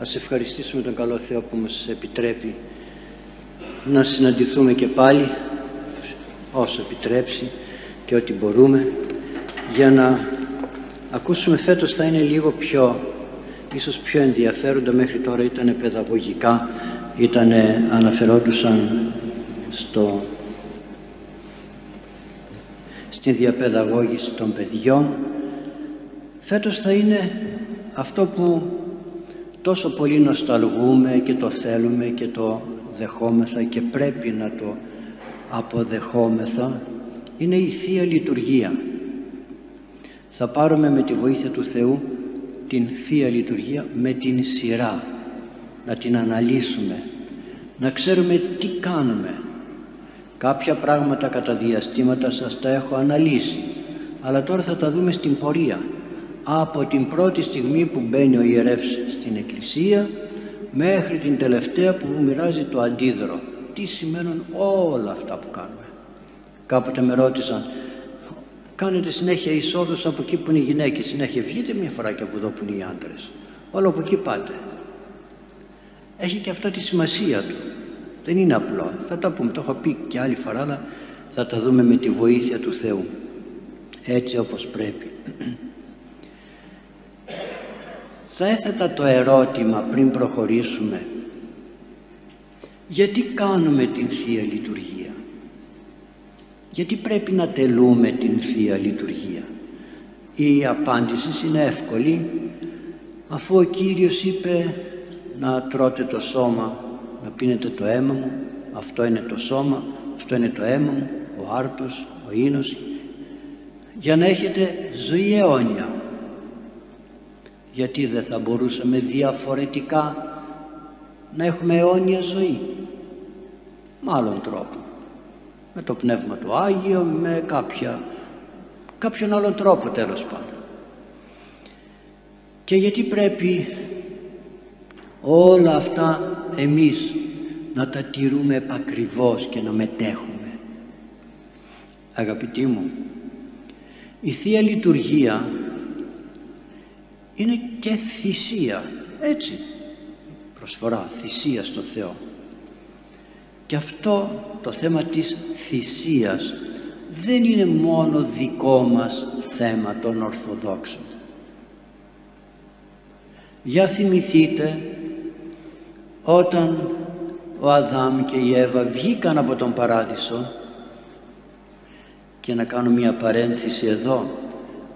Ας ευχαριστήσουμε τον καλό Θεό που μας επιτρέπει να συναντηθούμε και πάλι όσο επιτρέψει και ό,τι μπορούμε, για να ακούσουμε. Φέτος θα είναι λίγο πιο, ίσως πιο ενδιαφέροντα. Μέχρι τώρα ήταν παιδαγωγικά, αναφερόντουσαν στην διαπαιδαγώγηση των παιδιών. Φέτος θα είναι αυτό που τόσο πολύ νοσταλγούμε και το θέλουμε και το δεχόμεθα και πρέπει να το αποδεχόμεθα, είναι η Θεία Λειτουργία. Θα πάρουμε με τη βοήθεια του Θεού την Θεία Λειτουργία με την σειρά, να την αναλύσουμε, να ξέρουμε τι κάνουμε. Κάποια πράγματα κατά διαστήματα σας τα έχω αναλύσει, αλλά τώρα θα τα δούμε στην πορεία. Από την πρώτη στιγμή που μπαίνει ο ιερεύς στην εκκλησία μέχρι την τελευταία που μοιράζει το αντίδρο. Τι σημαίνουν όλα αυτά που κάνουμε. Κάποτε με ρώτησαν, κάνετε συνέχεια εισόδους από εκεί που είναι οι γυναίκες, συνέχεια βγείτε μια φορά και από εδώ που είναι οι άντρες. Όλο από εκεί πάτε. Έχει και αυτό τη σημασία του. Δεν είναι απλό. Θα τα πούμε, το έχω πει και άλλη φορά, αλλά θα τα δούμε με τη βοήθεια του Θεού. Έτσι όπως πρέπει. Θα έθετα το ερώτημα πριν προχωρήσουμε. Γιατί κάνουμε την Θεία Λειτουργία? Γιατί πρέπει να τελούμε την Θεία Λειτουργία? Η απάντηση είναι εύκολη. Αφού ο Κύριος είπε να τρώτε το σώμα, να πίνετε το αίμα μου, αυτό είναι το σώμα, αυτό είναι το αίμα μου, ο άρτος, ο ίνος, για να έχετε ζωή αιώνια. Γιατί δεν θα μπορούσαμε διαφορετικά να έχουμε αιώνια ζωή? Με άλλον τρόπο. Με το Πνεύμα του Άγιο, με κάποιον άλλον τρόπο, τέλος πάντων. Και γιατί πρέπει όλα αυτά εμείς να τα τηρούμε επακριβώς και να μετέχουμε? Αγαπητοί μου, η Θεία Λειτουργία είναι και θυσία, έτσι, προσφορά, θυσία στον Θεό. Και αυτό το θέμα της θυσίας δεν είναι μόνο δικό μας θέμα των Ορθοδόξων. Για θυμηθείτε όταν ο Αδάμ και η Εύα βγήκαν από τον Παράδεισο, και να κάνω μια παρένθεση εδώ,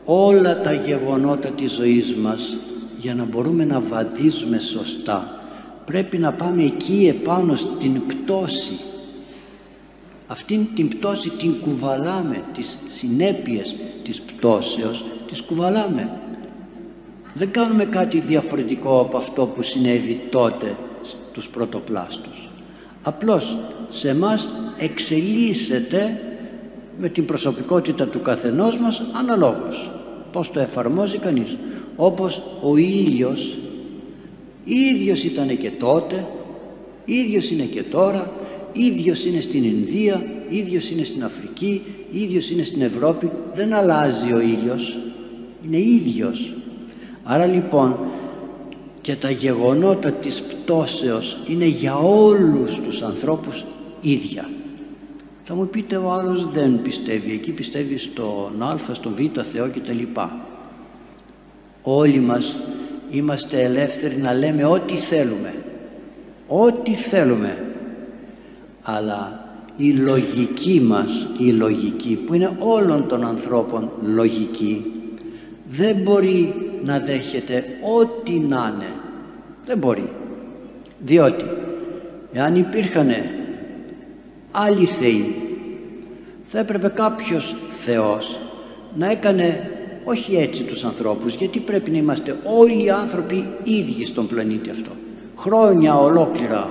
όλα τα γεγονότα της ζωής μας, για να μπορούμε να βαδίζουμε σωστά, πρέπει να πάμε εκεί επάνω στην πτώση. Αυτήν την πτώση την κουβαλάμε, τις συνέπειες της πτώσεως τις κουβαλάμε. Δεν κάνουμε κάτι διαφορετικό από αυτό που συνέβη τότε στους πρωτοπλάστους. Απλώς σε εμάς εξελίσσεται με την προσωπικότητα του καθενός μας αναλόγως πώς το εφαρμόζει κανείς. Όπως ο ήλιος, ίδιος ήταν και τότε, ίδιος είναι και τώρα, ίδιος είναι στην Ινδία, ίδιος είναι στην Αφρική, ίδιος είναι στην Ευρώπη. Δεν αλλάζει ο ήλιος, είναι ίδιος. Άρα λοιπόν και τα γεγονότα της πτώσεως είναι για όλους τους ανθρώπους ίδια. Θα μου πείτε, ο άλλος δεν πιστεύει εκεί, πιστεύει στον Α, στον Β, Θεό κτλ. Όλοι μας είμαστε ελεύθεροι να λέμε ό,τι θέλουμε. Ό,τι θέλουμε. Αλλά η λογική μας, η λογική που είναι όλων των ανθρώπων λογική, δεν μπορεί να δέχεται ό,τι να είναι. Δεν μπορεί. Διότι εάν υπήρχανε άλλοι θεοί, θα έπρεπε κάποιος Θεός να έκανε όχι έτσι τους ανθρώπους, γιατί πρέπει να είμαστε όλοι οι άνθρωποι ίδιοι στον πλανήτη αυτό. Χρόνια ολόκληρα,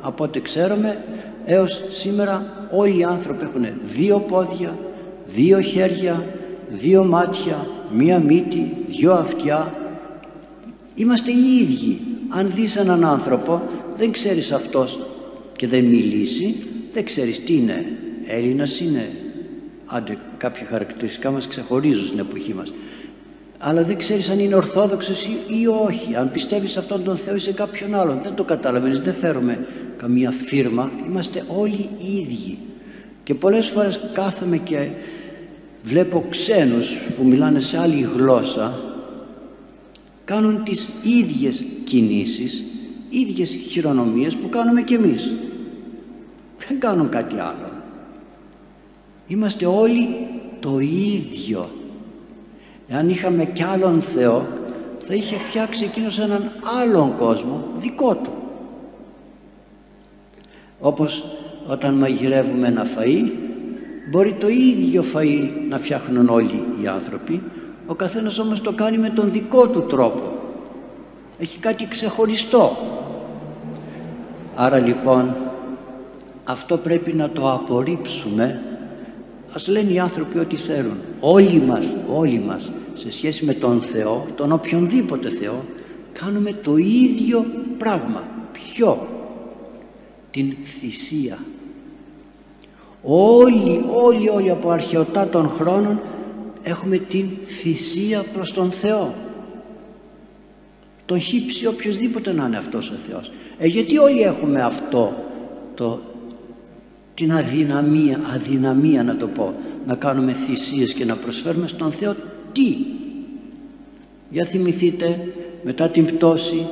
από ό,τι ξέρουμε, έως σήμερα όλοι οι άνθρωποι έχουν δύο πόδια, δύο χέρια, δύο μάτια, μία μύτη, δύο αυτιά. Είμαστε οι ίδιοι. Αν δεις έναν άνθρωπο, δεν ξέρεις αυτός και δεν μιλήσει, δεν ξέρεις τι είναι, Έλληνας είναι, άντε κάποια χαρακτηριστικά μας ξεχωρίζουν στην εποχή μας. αλλά δεν ξέρεις αν είναι ορθόδοξος ή όχι, αν πιστεύεις αυτόν τον Θεό ή σε κάποιον άλλον. Δεν το καταλαβαίνεις, δεν φέρουμε καμία φίρμα, είμαστε όλοι οι ίδιοι. Και πολλές φορές κάθομαι και βλέπω ξένους που μιλάνε σε άλλη γλώσσα, κάνουν τις ίδιες κινήσεις, ίδιες χειρονομίες που κάνουμε κι εμείς. Δεν κάνουν κάτι άλλο. Είμαστε όλοι το ίδιο. Εάν είχαμε κι άλλον Θεό, θα είχε φτιάξει εκείνος έναν άλλον κόσμο, δικό του. Όπως όταν μαγειρεύουμε ένα φαΐ, μπορεί το ίδιο φαΐ να φτιάχνουν όλοι οι άνθρωποι, ο καθένας όμως το κάνει με τον δικό του τρόπο. Έχει κάτι ξεχωριστό. Άρα λοιπόν, αυτό πρέπει να το απορρίψουμε. Ας λένε οι άνθρωποι ό,τι θέλουν. Όλοι μας, σε σχέση με τον Θεό, τον οποιονδήποτε Θεό, κάνουμε το ίδιο πράγμα. Ποιο? Την θυσία. Όλοι από αρχαιοτά των χρόνων έχουμε την θυσία προς τον Θεό. Το χύψει οποιοδήποτε να είναι αυτός ο Θεός. Γιατί όλοι έχουμε αυτό την αδυναμία να το πω, να κάνουμε θυσίες και να προσφέρουμε στον Θεό τι? Για θυμηθείτε, μετά την πτώση,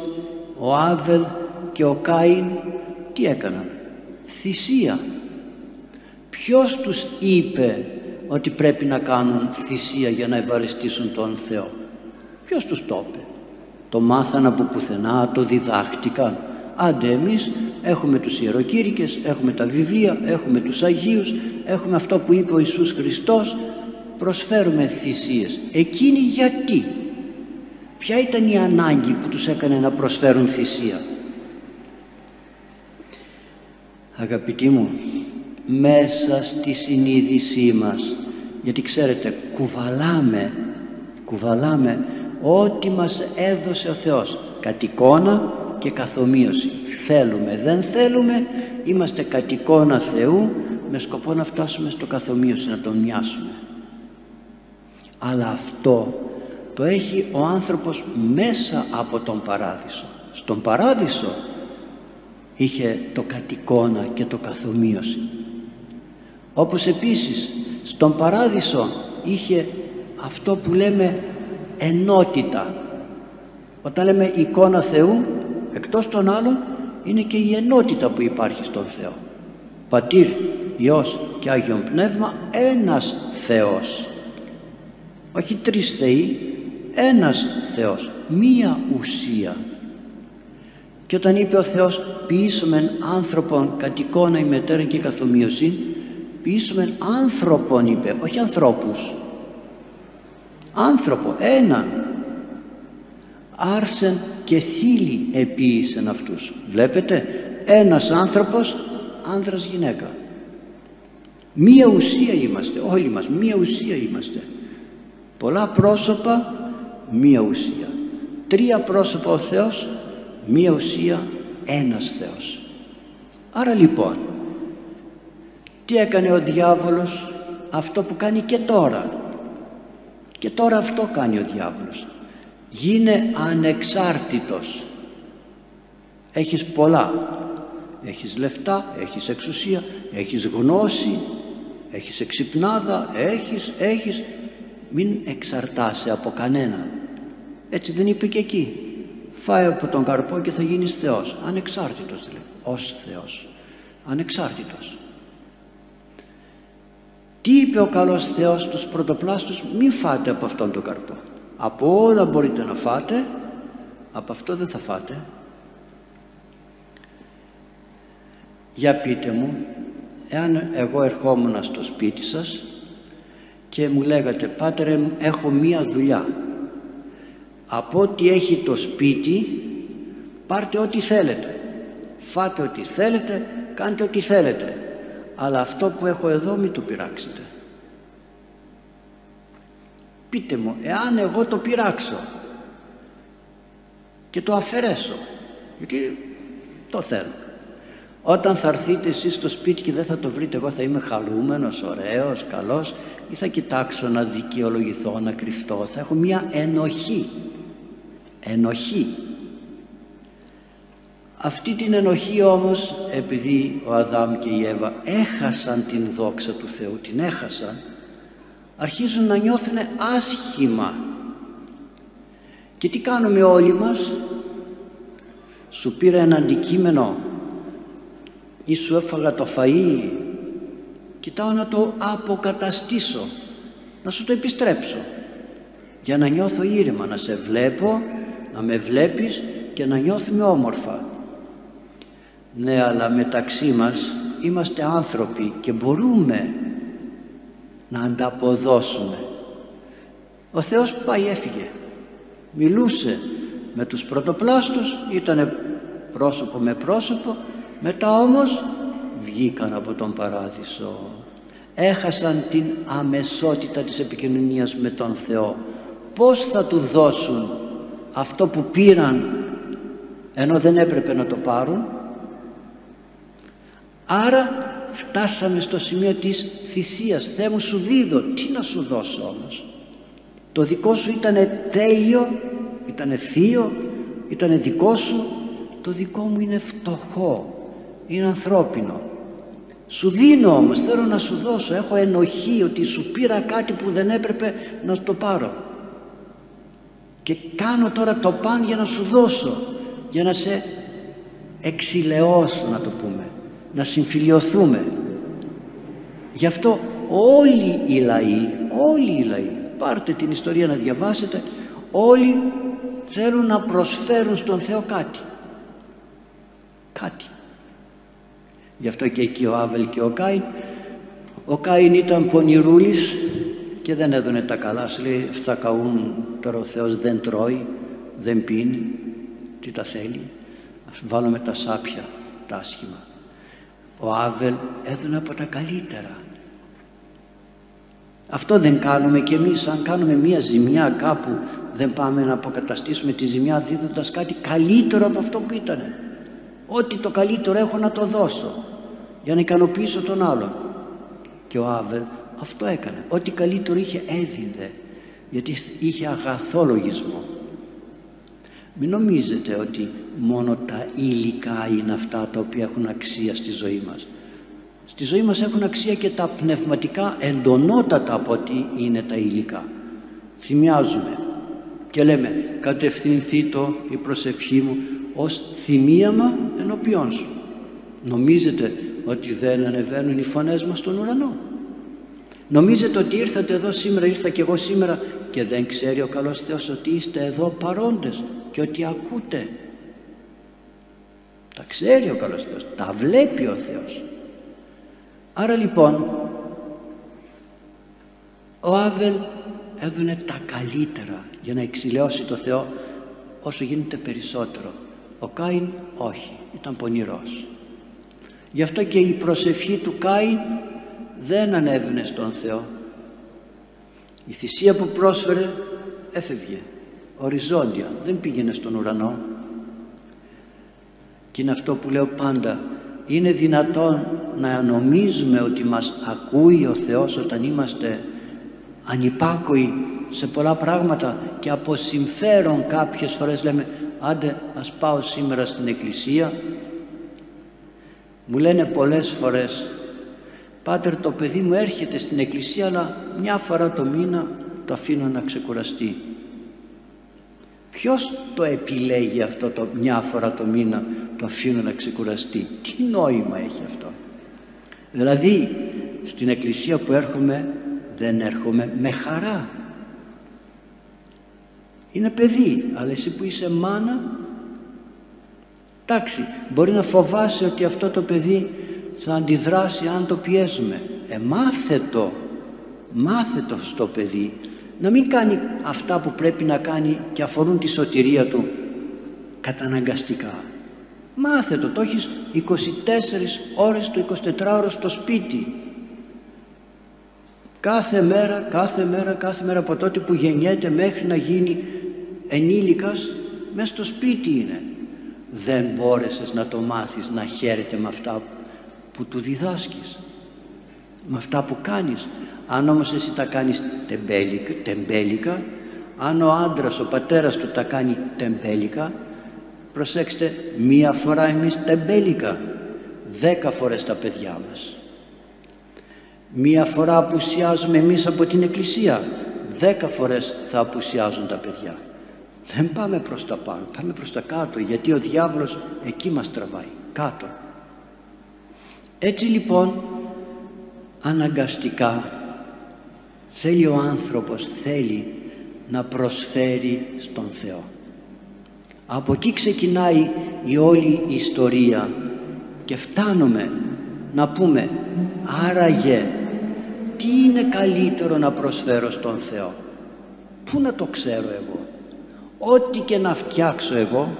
ο Άβελ και ο Κάιν τι έκαναν? Θυσία. Ποιος τους είπε ότι πρέπει να κάνουν θυσία για να ευαριστήσουν τον Θεό? Ποιος τους το είπε? Το μάθανα από πουθενά, το διδάχτηκαν? Άντε εμείς έχουμε τους ιεροκήρυκες, έχουμε τα βιβλία, έχουμε τους Αγίους, έχουμε αυτό που είπε ο Ιησούς Χριστός, προσφέρουμε θυσίες. Εκείνοι γιατί? Ποια ήταν η ανάγκη που τους έκανε να προσφέρουν θυσία? Αγαπητοί μου, μέσα στη συνείδησή μας, γιατί ξέρετε κουβαλάμε ό,τι μας έδωσε ο Θεός, κατ' εικόνα και καθομοίωση. Θέλουμε, δεν θέλουμε, είμαστε κατ' εικόνα Θεού με σκοπό να φτάσουμε στο καθομοίωση, να τον μοιάσουμε. Αλλά αυτό το έχει ο άνθρωπος μέσα από τον Παράδεισο. Στον Παράδεισο είχε το κατ' εικόνα και το καθομοίωση. Όπως επίσης στον Παράδεισο είχε αυτό που λέμε ενότητα. Όταν λέμε εικόνα Θεού, εκτός των άλλων είναι και η ενότητα που υπάρχει στον Θεό. Πατήρ, Υιός και Άγιον Πνεύμα, ένας Θεός. Όχι τρεις Θεοί, ένας Θεός, μία ουσία. Και όταν είπε ο Θεός ποιήσομεν άνθρωπον κατ' εικόνα ημετέρων και καθομοίωσιν, ποιήσομεν άνθρωπον είπε, όχι ανθρώπους. Άνθρωπο, έναν. Άρσεν και θύλη επίησεν αυτούς. Βλέπετε, ένας άνθρωπος, άνδρας, γυναίκα. Μία ουσία είμαστε, όλοι μας, μία ουσία είμαστε. Πολλά πρόσωπα, μία ουσία. Τρία πρόσωπα ο Θεός, μία ουσία, ένας Θεός. Άρα λοιπόν, τι έκανε ο διάβολος? Αυτό που κάνει και τώρα. Και τώρα αυτό κάνει ο διάβολος. Γίνε ανεξάρτητος. Έχεις πολλά. Έχεις λεφτά, έχεις εξουσία, έχεις γνώση, έχεις εξυπνάδα, έχεις. Μην εξαρτάσαι από κανένα. Έτσι δεν είπε και εκεί? Φάε από τον καρπό και θα γίνεις Θεός. Ανεξάρτητος δηλαδή. Ως Θεός. Ανεξάρτητος. Τι είπε ο καλός Θεός στους πρωτοπλάστους? Μη φάτε από αυτόν τον καρπό. Από όλα μπορείτε να φάτε, από αυτό δεν θα φάτε. Για πείτε μου, εάν εγώ ερχόμουν στο σπίτι σας και μου λέγατε, Πάτερε μου, έχω μία δουλειά. Από ό,τι έχει το σπίτι, πάρτε ό,τι θέλετε. Φάτε ό,τι θέλετε, κάντε ό,τι θέλετε. Αλλά αυτό που έχω εδώ μην το πειράξετε. Πείτε μου, εάν εγώ το πειράξω και το αφαιρέσω, γιατί το θέλω, Όταν θα έρθετε εσείς στο σπίτι και δεν θα το βρείτε, εγώ θα είμαι χαρούμενος, ωραίος, καλός, ή θα κοιτάξω να δικαιολογηθώ, να κρυφτώ? Θα έχω μια ενοχή. Ενοχή. Αυτή την ενοχή όμως, επειδή ο Αδάμ και η Εύα έχασαν την δόξα του Θεού, την έχασαν, αρχίζουν να νιώθουν άσχημα. Και τι κάνουμε όλοι μας? Σου πήρα ένα αντικείμενο ή σου έφαγα το φαΐ, κοιτάω να το αποκαταστήσω, να σου το επιστρέψω, για να νιώθω ήρεμα, να σε βλέπω, να με βλέπεις και να νιώθουμε όμορφα. Ναι, αλλά μεταξύ μας είμαστε άνθρωποι και μπορούμε να ανταποδώσουμε. Ο Θεός πάει, έφυγε, μιλούσε με τους πρωτοπλάστους, ήταν πρόσωπο με πρόσωπο, μετά όμως βγήκαν από τον παράδεισο. Έχασαν την αμεσότητα της επικοινωνίας με τον Θεό. Πώς θα του δώσουν αυτό που πήραν ενώ δεν έπρεπε να το πάρουν? Άρα φτάσαμε στο σημείο της θυσίας. Θεέ μου, σου δίδω, τι να σου δώσω όμως? Το δικό σου ήταν τέλειο, ήταν θείο, ήταν δικό σου, το δικό μου είναι φτωχό, είναι ανθρώπινο. Σου δίνω όμως, θέλω να σου δώσω, έχω ενοχή ότι σου πήρα κάτι που δεν έπρεπε να το πάρω και κάνω τώρα το παν για να σου δώσω, για να σε εξηλαιώσω, να το πούμε, να συμφιλιωθούμε. Γι' αυτό όλοι οι λαοί, όλοι οι λαοί, πάρτε την ιστορία να διαβάσετε, όλοι θέλουν να προσφέρουν στον Θεό κάτι. Κάτι. Γι' αυτό και εκεί ο Άβελ και ο Κάιν. Ο Κάιν ήταν πονηρούλης και δεν έδωνε τα καλά. Σου λέει, θα καούν τώρα, ο Θεός δεν τρώει, δεν πίνει, τι τα θέλει? Ας βάλουμε τα σάπια, τα άσχημα. Ο Άβελ έδωνε από τα καλύτερα. Αυτό δεν κάνουμε κι εμείς? Αν κάνουμε μία ζημιά κάπου, δεν πάμε να αποκαταστήσουμε τη ζημιά δίδοντας κάτι καλύτερο από αυτό που ήτανε? Ό,τι το καλύτερο έχω να το δώσω για να ικανοποιήσω τον άλλον. Και ο Άβελ αυτό έκανε. Ό,τι καλύτερο είχε έδινε, γιατί είχε αγαθό λογισμό. Μην νομίζετε ότι μόνο τα υλικά είναι αυτά τα οποία έχουν αξία στη ζωή μας. Στη ζωή μας έχουν αξία και τα πνευματικά, εντονότατα από ό,τι είναι τα υλικά. Θυμιάζουμε και λέμε, κατευθυνθεί το η προσευχή μου ως θυμίαμα ενώπιόν σου. Νομίζετε ότι δεν ανεβαίνουν οι φωνές μας στον ουρανό? Νομίζετε ότι ήρθατε εδώ σήμερα, ήρθα και εγώ σήμερα, και δεν ξέρει ο καλός Θεός ότι είστε εδώ παρόντες και ότι ακούτε? Τα ξέρει ο καλός Θεός, τα βλέπει ο Θεός. Άρα λοιπόν ο Άβελ έδωνε τα καλύτερα για να εξηλαιώσει το Θεό όσο γίνεται περισσότερο. Ο Κάιν όχι, ήταν πονηρός. Γι' αυτό και η προσευχή του Κάιν δεν ανέβαινε στον Θεό. Η θυσία που πρόσφερε έφευγε οριζόντια, δεν πήγαινε στον ουρανό. Και είναι αυτό που λέω πάντα, είναι δυνατόν να νομίζουμε ότι μας ακούει ο Θεός όταν είμαστε ανυπάκοοι σε πολλά πράγματα και από συμφέρον κάποιες φορές λέμε, άντε ας πάω σήμερα στην εκκλησία. Μου λένε πολλές φορές, πάτερ, το παιδί μου έρχεται στην εκκλησία, αλλά μια φορά το μήνα το αφήνω να ξεκουραστεί. Ποιος το επιλέγει αυτό το μια φορά το μήνα το αφήνω να ξεκουραστεί? Τι νόημα έχει αυτό? Δηλαδή στην εκκλησία που έρχομαι, δεν έρχομαι με χαρά. Είναι παιδί, αλλά εσύ που είσαι μάνα, εντάξει, μπορεί να φοβάσαι ότι αυτό το παιδί θα αντιδράσει αν το πιέζουμε. Μάθε το στο παιδί να μην κάνει αυτά που πρέπει να κάνει και αφορούν τη σωτηρία του καταναγκαστικά. Μάθε το έχεις 24 ώρες το 24ωρο στο σπίτι. Κάθε μέρα από τότε που γεννιέται μέχρι να γίνει ενήλικας, μέσα στο σπίτι είναι. δεν μπόρεσες να το μάθεις να χαίρεται με αυτά που του διδάσκεις, με αυτά που κάνεις. Αν όμως εσύ τα κάνεις τεμπέλικα, αν ο άντρας, ο πατέρας του τα κάνει τεμπέλικα, προσέξτε, μία φορά εμείς τεμπέλικα, 10 φορές τα παιδιά μας. Μία φορά απουσιάζουμε εμείς από την Εκκλησία, 10 φορές θα απουσιάζουν τα παιδιά. Δεν πάμε προς τα πάνω, πάμε προς τα κάτω, γιατί ο διάβολος εκεί μας τραβάει, κάτω. Έτσι λοιπόν, αναγκαστικά, θέλει ο άνθρωπος, θέλει να προσφέρει στον Θεό. Από εκεί ξεκινάει η όλη ιστορία και φτάνουμε να πούμε, άραγε, τι είναι καλύτερο να προσφέρω στον Θεό? Πού να το ξέρω εγώ? Ό,τι και να φτιάξω εγώ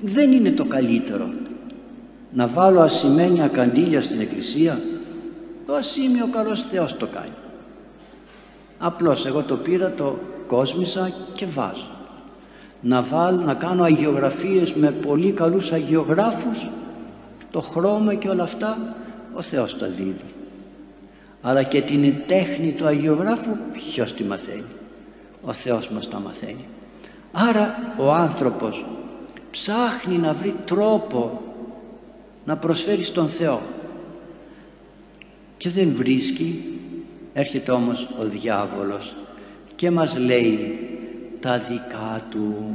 δεν είναι το καλύτερο. Να βάλω ασημένια καντήλια στην εκκλησία, το ασήμιο ο καλός Θεός το κάνει. Απλώς εγώ το πήρα, το κόσμισα και βάζω. Να κάνω αγιογραφίες με πολύ καλούς αγιογράφους, το χρώμα και όλα αυτά, ο Θεός τα δίδει. Αλλά και την τέχνη του αγιογράφου ποιος τη μαθαίνει? Ο Θεός μας τα μαθαίνει. Άρα ο άνθρωπος ψάχνει να βρει τρόπο να προσφέρει στον Θεό και δεν βρίσκει. Έρχεται όμως ο διάβολος και μας λέει τα δικά του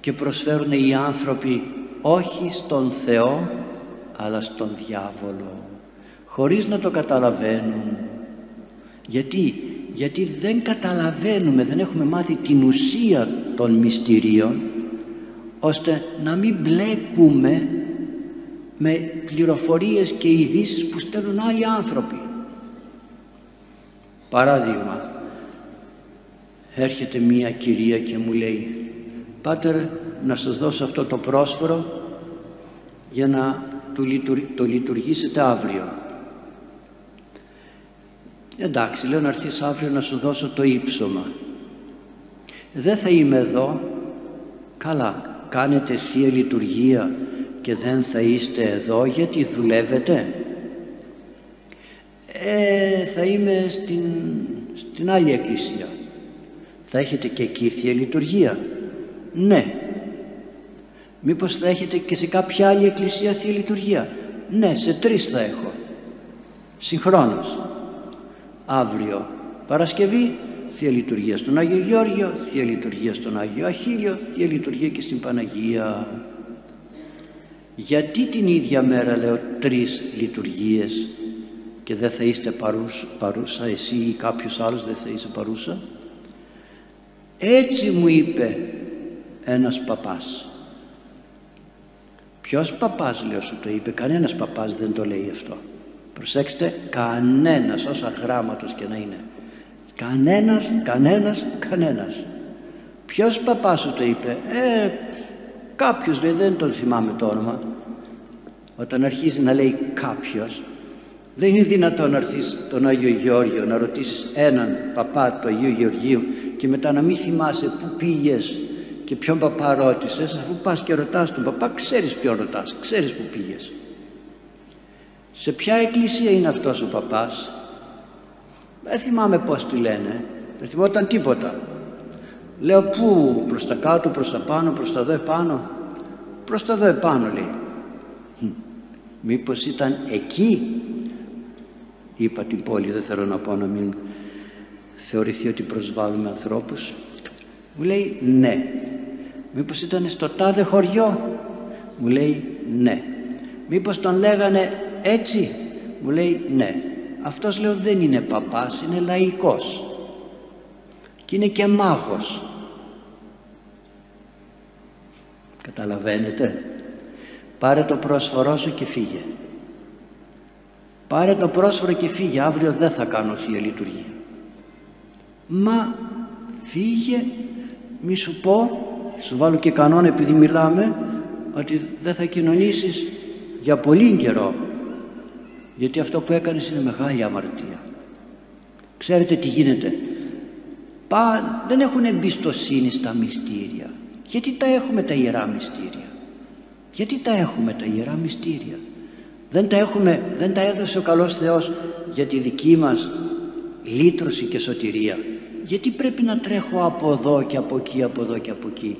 και προσφέρουν οι άνθρωποι όχι στον Θεό αλλά στον διάβολο, χωρίς να το καταλαβαίνουν. Γιατί δεν καταλαβαίνουμε, δεν έχουμε μάθει την ουσία των μυστηρίων, ώστε να μην μπλέκουμε με πληροφορίες και ειδήσεις που στέλνουν άλλοι άνθρωποι. Παράδειγμα, έρχεται μία κυρία και μου λέει, «Πάτερ, να σας δώσω αυτό το πρόσφορο για να το λειτουργήσετε αύριο». Εντάξει, λέω, να έρθεις αύριο να σου δώσω το ύψωμα. Δεν θα είμαι εδώ. Καλά, κάνετε θεία λειτουργία και δεν θα είστε εδώ γιατί δουλεύετε? Θα είμαι στην άλλη εκκλησία. Θα έχετε και εκεί θεία λειτουργία? Ναι. Μήπως θα έχετε και σε κάποια άλλη εκκλησία θεία λειτουργία? Ναι, σε 3 θα έχω. Συγχρόνως. Αύριο Παρασκευή, θεία λειτουργία στον Άγιο Γεώργιο, θεία λειτουργία στον Άγιο Αχίλιο, θεία λειτουργία και στην Παναγία. Γιατί την ίδια μέρα, λέω, 3 λειτουργίες και δεν θα είστε παρούσα εσύ ή κάποιος άλλος δεν θα είσαι παρούσα? Έτσι μου είπε ένας παπάς. Ποιος παπάς, λέω, σου το είπε? Κανένας παπάς δεν το λέει αυτό. Προσέξτε, κανένας, όσα γράμματος και να είναι. Κανένας. Ποιος παπάς σου το είπε? Κάποιος, λέει, δεν τον θυμάμαι το όνομα. Όταν αρχίζει να λέει κάποιος, δεν είναι δυνατόν να έρθεις τον Άγιο Γεώργιο, να ρωτήσεις έναν παπά του Αγίου Γεωργίου και μετά να μην θυμάσαι πού πήγες και ποιον παπά ρώτησες, αφού πας και ρωτάς τον παπά, ξέρεις ποιον ρωτάς, ξέρεις πού πήγες. Σε ποια εκκλησία είναι αυτός ο παπάς? Δεν θυμάμαι πώς τη λένε, δεν θυμόταν τίποτα. Λέω, πού? Προς τα κάτω, προς τα πάνω, προς τα εδώ επάνω? Προς τα εδώ επάνω, λέει. Μήπως ήταν εκεί? Είπα την πόλη, δεν θέλω να πω να μην θεωρηθεί ότι προσβάλλουμε ανθρώπους. Μου λέει ναι. Μήπως ήταν στο τάδε χωριό? Μου λέει ναι. Μήπως τον λέγανε έτσι? Μου λέει ναι. Αυτός, λέω, δεν είναι παπάς, είναι λαϊκός και είναι και μάγος. Καταλαβαίνετε? Πάρε το πρόσφορό σου και φύγε. Πάρε το πρόσφορο και φύγε, αύριο δεν θα κάνω θεία λειτουργία. Μα φύγε, μη σου πω, σου βάλω και κανόνα επειδή μιλάμε, ότι δεν θα κοινωνήσεις για πολύ καιρό, γιατί αυτό που έκανες είναι μεγάλη αμαρτία. Ξέρετε τι γίνεται? Δεν έχουν εμπιστοσύνη στα μυστήρια. Γιατί τα έχουμε τα Ιερά Μυστήρια? Γιατί τα έχουμε τα Ιερά Μυστήρια? Δεν τα έδωσε ο καλός Θεός για τη δική μας λύτρωση και σωτηρία. Γιατί πρέπει να τρέχω από εδώ και από εκεί, από εδώ και από εκεί,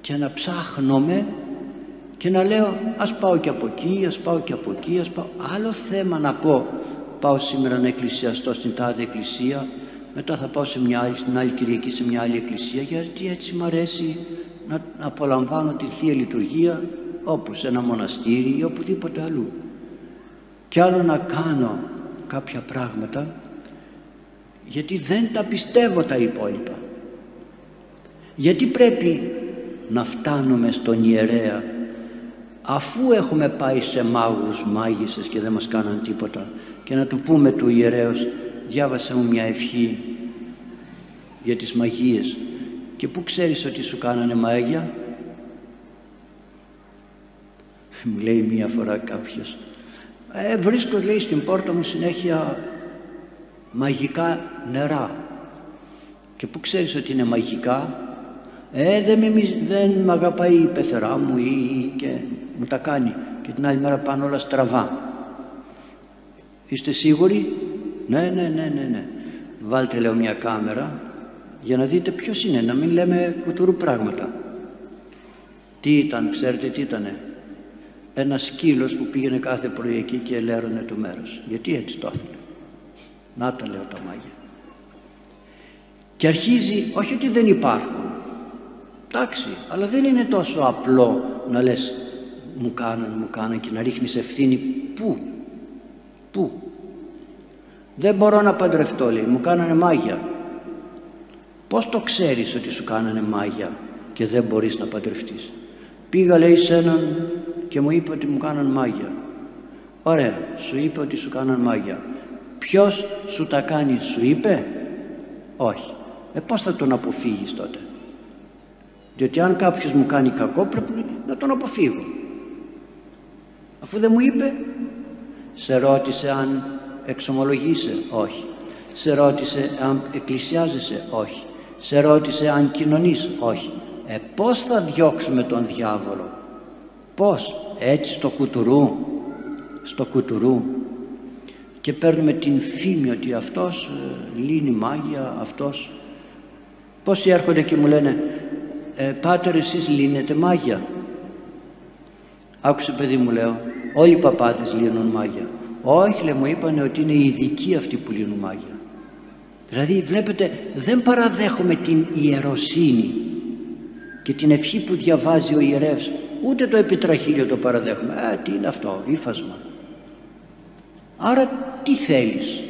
και να ψάχνομαι και να λέω ας πάω και από εκεί, ας πάω και από εκεί, ας πάω. Άλλο θέμα να πω πάω σήμερα να εκκλησιαστώ στην τάδε εκκλησία, μετά θα πάω σε μια άλλη, στην άλλη Κυριακή σε μια άλλη εκκλησία, γιατί έτσι μου αρέσει να απολαμβάνω τη Θεία Λειτουργία όπου σε ένα μοναστήρι ή οπουδήποτε αλλού. Κι άλλο να κάνω κάποια πράγματα γιατί δεν τα πιστεύω τα υπόλοιπα. Γιατί πρέπει να φτάνουμε στον ιερέα αφού έχουμε πάει σε μάγους, μάγισσες και δεν μας κάναν τίποτα, και να του πούμε του ιερέως διάβασε μου μια ευχή για τις μαγείες, και πού ξέρεις ότι σου κάνανε μάγια? Μου λέει μια φορά κάποιος, βρίσκω, λέει, στην πόρτα μου συνέχεια μαγικά νερά. Και πού ξέρεις ότι είναι μαγικά? Δεν μ' αγαπάει η πεθερά μου και μου τα κάνει, και την άλλη μέρα πάνε όλα στραβά. Είστε σίγουροι? Ναι. Βάλτε, λέω, μια κάμερα για να δείτε ποιος είναι, να μην λέμε κουτουρού πράγματα. Τι ήταν, ξέρετε τι ήτανε? Ένα σκύλος που πήγαινε κάθε πρωί εκεί και ελέρωνε το μέρος. Γιατί έτσι το ήθελε. Να τα, λέω, τα μάγια. Και αρχίζει, όχι ότι δεν υπάρχουν, εντάξει, αλλά δεν είναι τόσο απλό να λες μου κάναν και να ρίχνεις ευθύνη. Πού? Δεν μπορώ να παντρευτώ, λέει, μου κάνανε μάγια. Πώς το ξέρεις ότι σου κάνανε μάγια και δεν μπορείς να παντρευτείς? Πήγα, λέει, σε έναν και μου είπε ότι μου κάναν μάγια. Ωραία, σου είπε ότι σου κάναν μάγια. Ποιος σου τα κάνει, σου είπε? Όχι. Πώς θα τον αποφύγεις τότε? Διότι αν κάποιος μου κάνει κακό πρέπει να τον αποφύγω. Αφού δεν μου είπε. Σε ρώτησε αν εξομολογείσαι? Όχι. Σε ρώτησε αν εκκλησιάζεσαι? Όχι. Σε ρώτησε αν κοινωνείς? Όχι. Πώς θα διώξουμε τον διάβολο? Πώς? Έτσι, στο κουτουρού. Και παίρνουμε την φήμη ότι αυτός λύνει μάγια, αυτός. Πόσοι έρχονται και μου λένε, πάτερ, εσείς λύνετε μάγια? Άκουσε, παιδί μου, λέω, όλοι οι παπάδες λύνουν μάγια. Όχι, λέει, μου είπανε ότι είναι οι ειδικοί αυτοί που λύνουν μάγια. Δηλαδή, βλέπετε, δεν παραδέχομαι την ιεροσύνη και την ευχή που διαβάζει ο ιερεύς, ούτε το επιτραχύλιο το παραδέχομαι. Τι είναι αυτό, ύφασμα. Άρα τι θέλεις?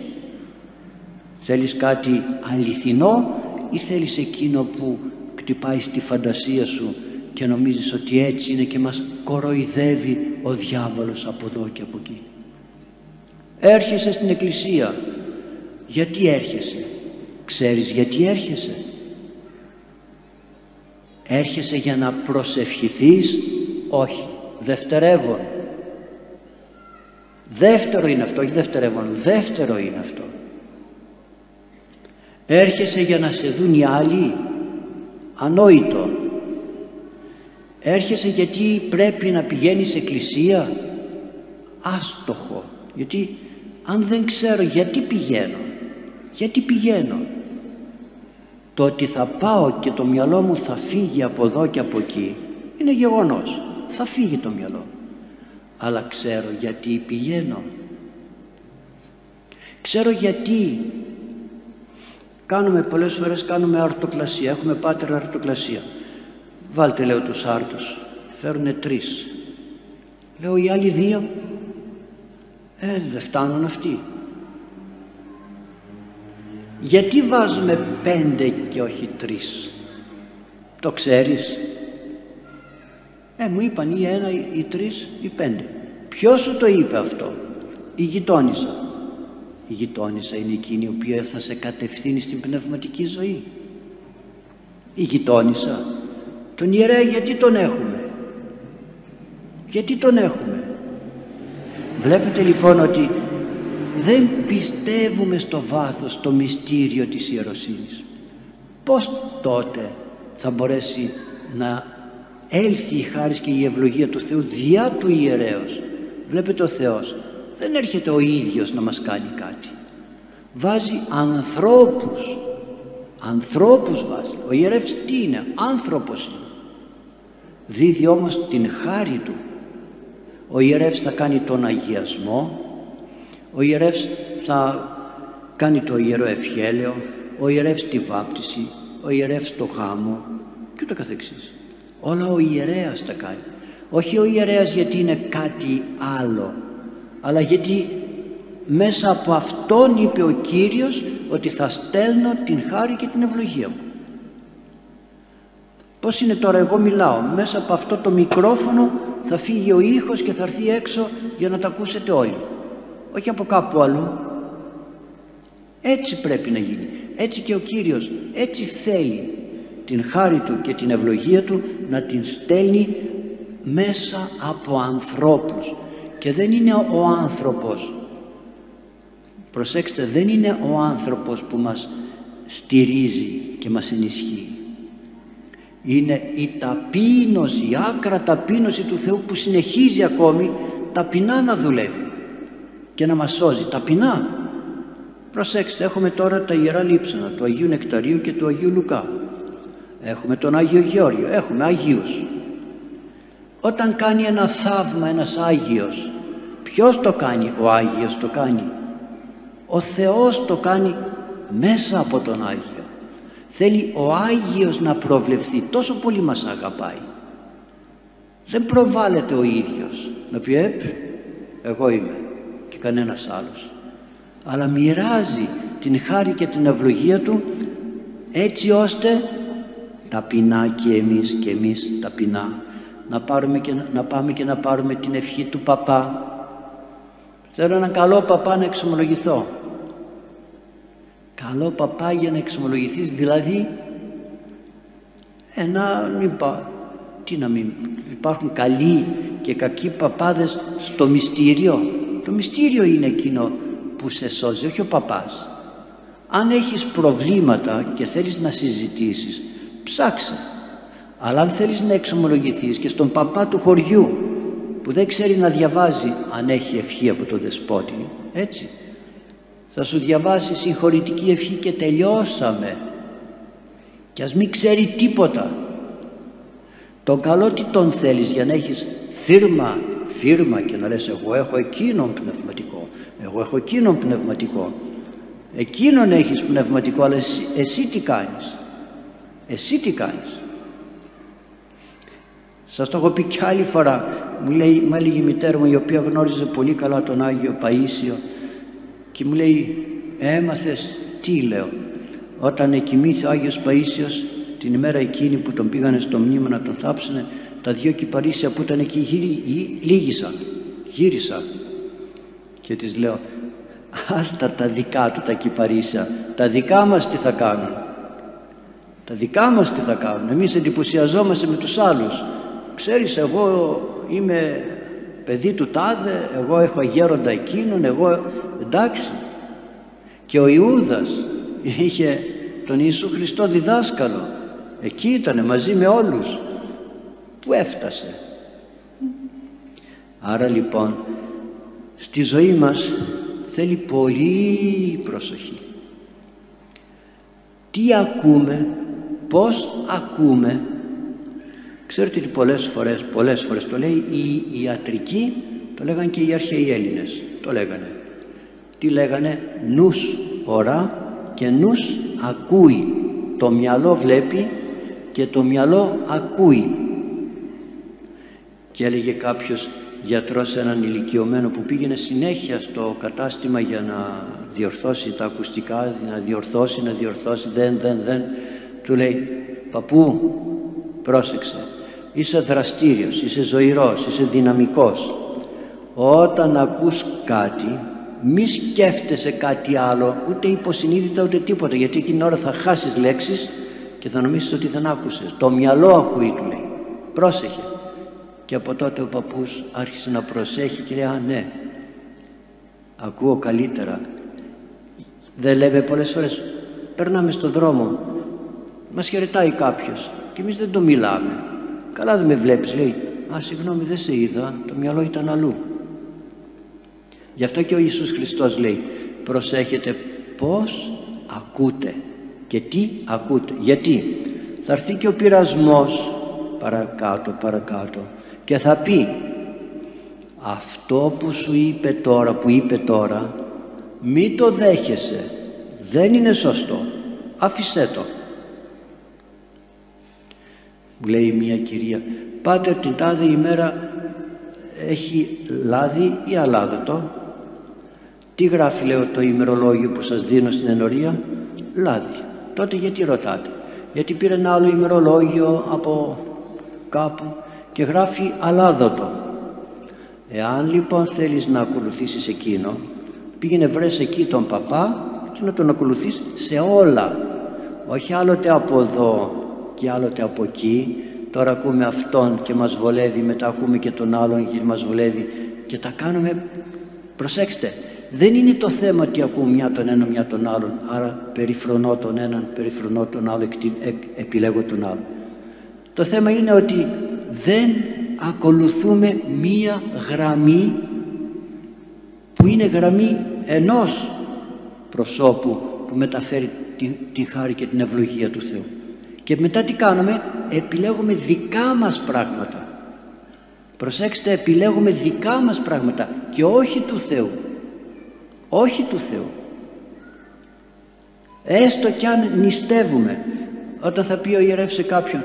Θέλεις κάτι αληθινό ή θέλεις εκείνο που κτυπάει στη φαντασία σου και νομίζεις ότι έτσι είναι και μας κοροϊδεύει ο διάβολος από εδώ και από εκεί? Έρχεσαι στην εκκλησία. Γιατί έρχεσαι? Ξέρεις γιατί έρχεσαι? Έρχεσαι για να προσευχηθείς? Όχι. Δευτερεύον. Δεύτερο είναι αυτό, όχι δευτερεύον. Δεύτερο είναι αυτό. Έρχεσαι για να σε δουν οι άλλοι? Ανόητο. Έρχεσαι γιατί πρέπει να πηγαίνεις εκκλησία? Άστοχο. Γιατί αν δεν ξέρω γιατί πηγαίνω, το ότι θα πάω και το μυαλό μου θα φύγει από εδώ και από εκεί είναι γεγονός, θα φύγει το μυαλό, αλλά ξέρω γιατί πηγαίνω. Ξέρω γιατί πολλές φορές κάνουμε αρτοκλασία. Έχουμε πάτερ αρτοκλασία. Βάλτε, λέω, τους άρτους. Φέρουνε 3. Λέω, οι άλλοι 2 δεν φτάνουν αυτοί. Γιατί βάζουμε 5 και όχι 3? Το ξέρεις? Μου είπαν ή 1 ή 3 ή 5. Ποιος σου το είπε αυτό? Η γειτόνισσα. Η γειτόνισσα είναι εκείνη η οποία θα σε κατευθύνει στην πνευματική ζωή. Η γειτόνισσα. Τον ιερέα γιατί τον έχουμε? Βλέπετε, λοιπόν, ότι δεν πιστεύουμε στο βάθος το μυστήριο της ιεροσύνης. Πώς τότε θα μπορέσει να έλθει η χάρις και η ευλογία του Θεού διά του ιερέως. Βλέπετε, ο Θεός δεν έρχεται ο ίδιος να μας κάνει κάτι. Βάζει ανθρώπους. Ανθρώπους βάζει. Ο ιερεύς τι είναι? Άνθρωπος είναι. Δίδει όμως την χάρη του. Ο ιερεύς θα κάνει τον αγιασμό, ο ιερεύς θα κάνει το ιερό ευχέλαιο, ο ιερεύς τη βάπτιση, ο ιερεύς το γάμο και ούτω καθεξής. Όλα ο ιερέας τα κάνει. Όχι ο ιερέας γιατί είναι κάτι άλλο, αλλά γιατί μέσα από αυτόν είπε ο Κύριος ότι θα στέλνω την χάρη και την ευλογία μου. Πώς είναι τώρα? Εγώ μιλάω, μέσα από αυτό το μικρόφωνο θα φύγει ο ήχος και θα έρθει έξω για να τα ακούσετε όλοι, όχι από κάπου αλλού. Έτσι πρέπει να γίνει, έτσι και ο Κύριος, έτσι θέλει την χάρη του και την ευλογία του να την στέλνει μέσα από ανθρώπους. Και δεν είναι ο άνθρωπος, προσέξτε, δεν είναι ο άνθρωπος που μας στηρίζει και μας ενισχύει. Είναι η ταπείνωση, η άκρα ταπείνωση του Θεού που συνεχίζει ακόμη ταπεινά να δουλεύει και να μας σώζει, ταπεινά. Προσέξτε, έχουμε τώρα τα Ιερά Λείψανα του Αγίου Νεκταρίου και του Αγίου Λουκά. Έχουμε τον Άγιο Γεώργιο, έχουμε Αγίους. Όταν κάνει ένα θαύμα ένας Άγιος, ποιος το κάνει? Ο Άγιος το κάνει. Ο Θεός το κάνει μέσα από τον Άγιο. Θέλει ο Άγιος να προβλεφθεί, τόσο πολύ μας αγαπάει. Δεν προβάλλεται ο ίδιος να πει εγώ είμαι και κανένας άλλος, αλλά μοιράζει την χάρη και την ευλογία του έτσι ώστε ταπεινά και εμείς ταπεινά να πάρουμε και να πάρουμε την ευχή του παπά. Θέλω έναν καλό παπά να εξομολογηθώ. Καλό παπά για να εξομολογηθείς, δηλαδή υπάρχουν καλοί και κακοί παπάδες στο μυστήριο. Το μυστήριο είναι εκείνο που σε σώζει, όχι ο παπάς. Αν έχεις προβλήματα και θέλεις να συζητήσεις, ψάξε. Αλλά αν θέλεις να εξομολογηθείς και στον παπά του χωριού που δεν ξέρει να διαβάζει, αν έχει ευχή από το Δεσπότη, έτσι, θα σου διαβάσει συγχωρητική ευχή και τελειώσαμε. Και ας μην ξέρει τίποτα. Τον καλό τι τον θέλεις? Για να έχεις φύρμα και να λες εγώ έχω εκείνον πνευματικό, εγώ έχω εκείνον πνευματικό. Εκείνον έχεις πνευματικό, αλλά εσύ τι κάνεις? Εσύ τι κάνεις? Σας το έχω πει κι άλλη φορά. Μου έλεγε η μητέρα μου, η οποία γνώριζε πολύ καλά τον Άγιο Παΐσιο, και μου λέει, έμαθες τι? Λέω, όταν εκοιμήθη ο Άγιος Παΐσιος την ημέρα εκείνη που τον πήγανε στο μνήμα να τον θάψουνε, τα δύο κυπαρίσια που ήταν εκεί γύρισαν και της λέω, άστα τα δικά του τα κυπαρίσια, τα δικά μας τι θα κάνουν? Τα δικά μας τι θα κάνουν? Εμείς εντυπωσιαζόμαστε με τους άλλους. Ξέρεις, εγώ είμαι παιδί του τάδε, εγώ έχω γέροντα εκείνον, εγώ, εντάξει. Και ο Ιούδας είχε τον Ιησού Χριστό διδάσκαλο, εκεί ήτανε μαζί με όλους, που έφτασε. Άρα λοιπόν στη ζωή μας θέλει πολύ προσοχή. Τι ακούμε, πώς ακούμε. Ξέρετε ότι πολλές φορές το λέει η ιατρική, το λέγανε και οι αρχαίοι Έλληνες, το λέγανε. Τι λέγανε? Νους ορά και νους ακούει. Το μυαλό βλέπει και το μυαλό ακούει. Και έλεγε κάποιος γιατρός έναν ηλικιωμένο που πήγαινε συνέχεια στο κατάστημα για να διορθώσει τα ακουστικά, να διορθώσει, δεν. Του λέει, παππού, πρόσεξε, είσαι δραστήριος, είσαι ζωηρός, είσαι δυναμικός. Όταν ακούς κάτι, μη σκέφτεσαι κάτι άλλο, ούτε υποσυνείδητα ούτε τίποτα, γιατί εκείνη την ώρα θα χάσεις λέξεις και θα νομίζεις ότι δεν άκουσες. Το μυαλό ακούει, του λέει. Πρόσεχε. Και από τότε ο παππούς άρχισε να προσέχει και λέει, α ναι, ακούω καλύτερα. Δεν λέμε πολλές φορές, περνάμε στον δρόμο, μας χαιρετάει κάποιος, και εμείς δεν το μιλάμε. Καλά δεν με βλέπεις, λέει. Α, συγγνώμη, δεν σε είδα, το μυαλό ήταν αλλού. Γι' αυτό και ο Ιησούς Χριστός λέει, προσέχετε πώς ακούτε και τι ακούτε. Γιατί θα έρθει και ο πειρασμός παρακάτω και θα πει, αυτό που σου είπε τώρα, μη το δέχεσαι, δεν είναι σωστό, άφησέ το. Μου λέει μια κυρία, πάτερ, την τάδε ημέρα έχει λάδι ή αλάδωτο? Τι γράφει, λέω, το ημερολόγιο που σας δίνω στην ενορία? Λάδι. Τότε γιατί ρωτάτε? Γιατί πήρε ένα άλλο ημερολόγιο από κάπου και γράφει αλάδωτο. Εάν λοιπόν θέλεις να ακολουθήσεις εκείνο, πήγαινε βρες εκεί τον παπά και να τον ακολουθείς σε όλα, όχι άλλοτε από εδώ και άλλοτε από εκεί. Τώρα ακούμε αυτόν και μας βολεύει, μετά ακούμε και τον άλλον και μας βολεύει και τα κάνουμε. Προσέξτε, δεν είναι το θέμα τι ακούμε μια τον έναν, μια τον άλλον, άρα περιφρονώ τον έναν, περιφρονώ τον άλλον, επιλέγω τον άλλον. Το θέμα είναι ότι δεν ακολουθούμε μία γραμμή που είναι γραμμή ενός προσώπου που μεταφέρει την χάρη και την ευλογία του Θεού. Και μετά τι κάνουμε? Επιλέγουμε δικά μας πράγματα. Προσέξτε, επιλέγουμε δικά μας πράγματα και όχι του Θεού. Όχι του Θεού. Έστω κι αν νηστεύουμε. Όταν θα πει ο ιερεύς σε κάποιον,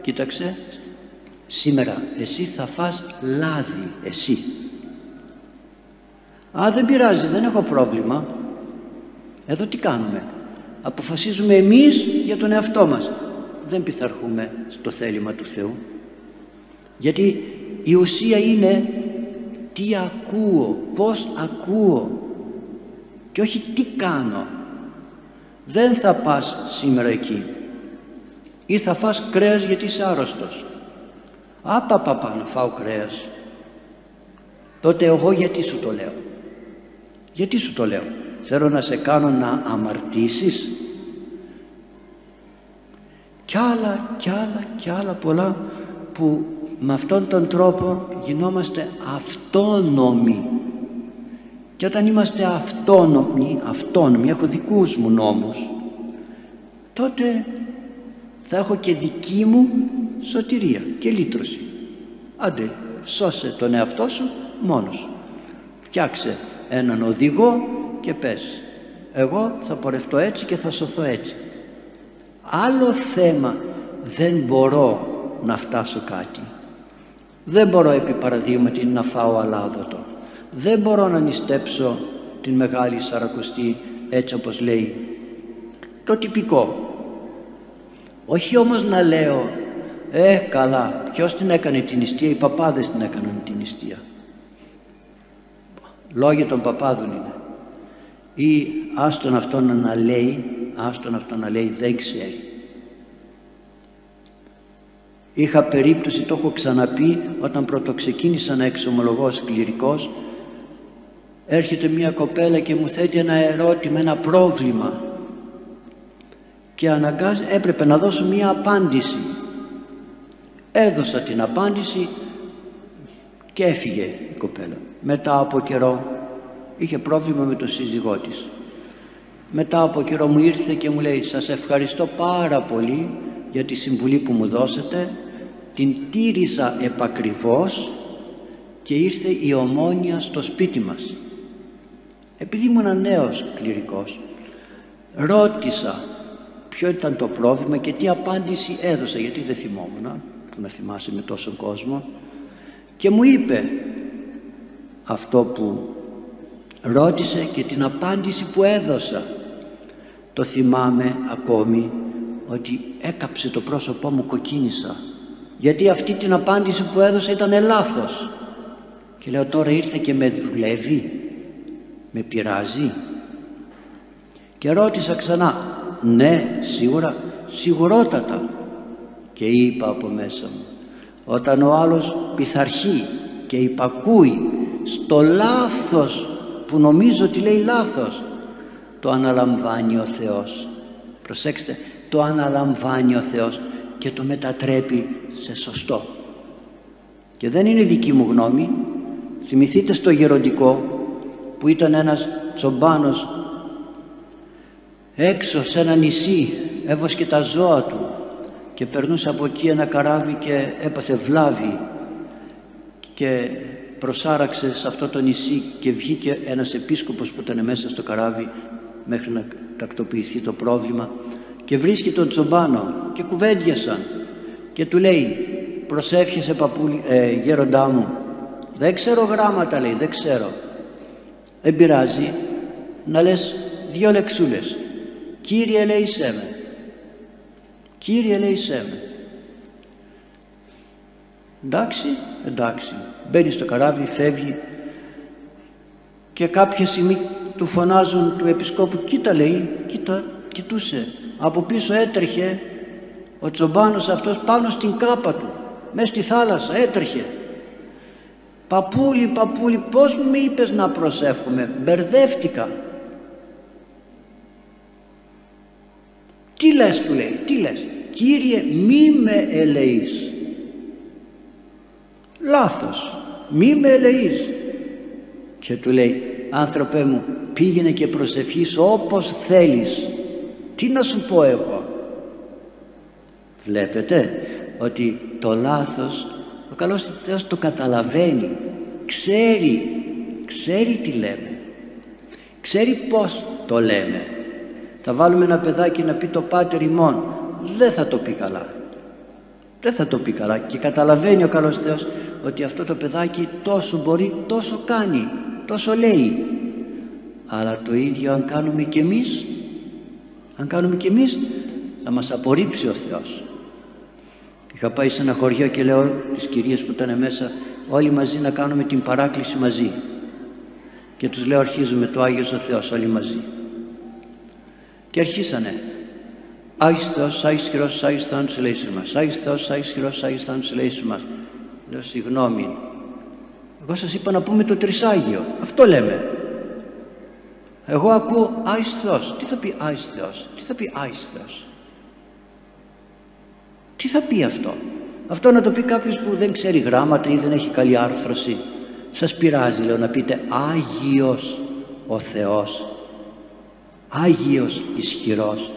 κοίταξε, σήμερα εσύ θα φας λάδι, εσύ. Α, δεν πειράζει, δεν έχω πρόβλημα. Εδώ τι κάνουμε? Αποφασίζουμε εμείς για τον εαυτό μας. Δεν πειθαρχούμε στο θέλημα του Θεού. Γιατί η ουσία είναι τι ακούω, πώς ακούω και όχι τι κάνω. Δεν θα πας σήμερα εκεί. Ή θα φας κρέας γιατί είσαι άρρωστος. Απαπαπα, να φάω κρέας. Τότε εγώ γιατί σου το λέω? Γιατί σου το λέω? Θέλω να σε κάνω να αμαρτήσεις? Κι άλλα πολλά που με αυτόν τον τρόπο γινόμαστε αυτόνομοι. Και όταν είμαστε αυτόνομοι, έχω δικούς μου νόμους, τότε θα έχω και δική μου σωτηρία και λύτρωση. Άντε, σώσε τον εαυτό σου μόνος σου. Φτιάξε έναν οδηγό και πες, εγώ θα πορευτώ έτσι και θα σωθώ έτσι. Άλλο θέμα, δεν μπορώ να φτάσω κάτι. Δεν μπορώ, επί παραδείγματι, να φάω αλάδωτο. Δεν μπορώ να νηστέψω την Μεγάλη Σαρακοστή, έτσι όπως λέει, το τυπικό. Όχι όμως να λέω, καλά, ποιος την έκανε την νηστεία? Οι παπάδες την έκαναν την νηστεία. Λόγια των παπάδων είναι. Ή άστον αυτόν να λέει, δεν ξέρει. Είχα περίπτωση, το έχω ξαναπεί, όταν πρωτοξεκίνησα να εξομολογώ ως κληρικός, έρχεται μια κοπέλα και μου θέτει ένα ερώτημα, ένα πρόβλημα και έπρεπε να δώσω μια απάντηση. Έδωσα την απάντηση και έφυγε η κοπέλα. Μετά από καιρό, είχε πρόβλημα με τον σύζυγό της. Μετά από καιρό μου ήρθε και μου λέει, σας ευχαριστώ πάρα πολύ για τη συμβουλή που μου δώσετε, την τήρησα επακριβώς και ήρθε η ομόνοια στο σπίτι μας. Επειδή ήμουν νέος κληρικός, ρώτησα ποιο ήταν το πρόβλημα και τι απάντηση έδωσα, γιατί δεν θυμόμουν, που να θυμάσαι με τόσο κόσμο, και μου είπε αυτό που ρώτησε και την απάντηση που έδωσα. Το θυμάμαι ακόμη, ότι έκαψε το πρόσωπό μου, κοκκίνησα, γιατί αυτή την απάντηση που έδωσα ήταν λάθος. Και λέω, τώρα ήρθε και με δουλεύει, με πειράζει? Και ρώτησα ξανά, ναι, σίγουρα, σιγουρότατα. Και είπα από μέσα μου, όταν ο άλλος πειθαρχεί και υπακούει στο λάθος που νομίζω ότι λέει λάθος, το αναλαμβάνει ο Θεός. Προσέξτε, το αναλαμβάνει ο Θεός και το μετατρέπει σε σωστό. Και δεν είναι δική μου γνώμη. Θυμηθείτε στο γεροντικό που ήταν ένας τσομπάνος έξω σε ένα νησί, έβοσκε τα ζώα του και περνούσε από εκεί ένα καράβι και έπαθε βλάβη και προσάραξε σε αυτό το νησί και βγήκε ένας επίσκοπος που ήταν μέσα στο καράβι μέχρι να τακτοποιηθεί το πρόβλημα και βρίσκει τον τσομπάνο και κουβέντιασαν και του λέει «Προσεύχεσαι παππούλη, γέροντά μου». «Δεν ξέρω γράμματα», λέει, «δεν ξέρω». «Δεν πειράζει, να λες δύο λεξούλες. Κύριε, λέει, σε με. Κύριε, λέει, σε με». «Εντάξει, εντάξει». Μπαίνει στο καράβι, φεύγει και κάποια στιγμή του φωνάζουν του επισκόπου «Κοίτα», λέει, «κοίτα», κοιτούσε. Από πίσω έτρεχε ο τσομπάνος αυτός πάνω στην κάπα του, μέσα στη θάλασσα έτρεχε. «Παππούλη, παππούλη, πώς μου είπες να προσεύχομαι, μπερδεύτηκα». «Τι λες», του λέει, «τι λες». «Κύριε, μη με ελεείς». «Λάθος, μη με ελεείς». Και του λέει «Άνθρωπέ μου, πήγαινε και προσευχείς όπως θέλεις. Τι να σου πω εγώ». Βλέπετε ότι το λάθος ο καλός Θεός το καταλαβαίνει, ξέρει τι λέμε, ξέρει πώς το λέμε. Θα βάλουμε ένα παιδάκι να πει το Πάτερ ημών, δεν θα το πει καλά, δεν θα το πει καλά και καταλαβαίνει ο καλός Θεός ότι αυτό το παιδάκι τόσο μπορεί, τόσο κάνει, τόσο λέει. Αλλά το ίδιο αν κάνουμε κι εμείς, αν κάνουμε κι εμείς θα μας απορρίψει ο Θεός. Είχα πάει σε ένα χωριό και λέω τις κυρίες που ήταν μέσα όλοι μαζί να κάνουμε την παράκληση μαζί και τους λέω αρχίζουμε το Άγιος ο Θεός όλοι μαζί και αρχίσανε «Άγιος Θεός, Άγιος Χειρός, Άγιος Θάνατος ελέησον μας, Άγιος Θεός, Άγιος Χειρός, Άγιος Θάνατος ελέησον μας». Λέω «Συγγνώμη, εγώ σας είπα να πούμε το Τρισάγιο, αυτό λέμε». Εγώ ακούω «Άγιος Θεός». Τι θα πει «Άγιος Θεός», τι θα πει «Άγιος Θεός». Τι θα πει αυτό. Αυτό να το πει κάποιος που δεν ξέρει γράμματα ή δεν έχει καλή άρθρωση. Σας πειράζει, λέω, να πείτε «Άγιος ο Θεός», «Άγιος ισχυρός».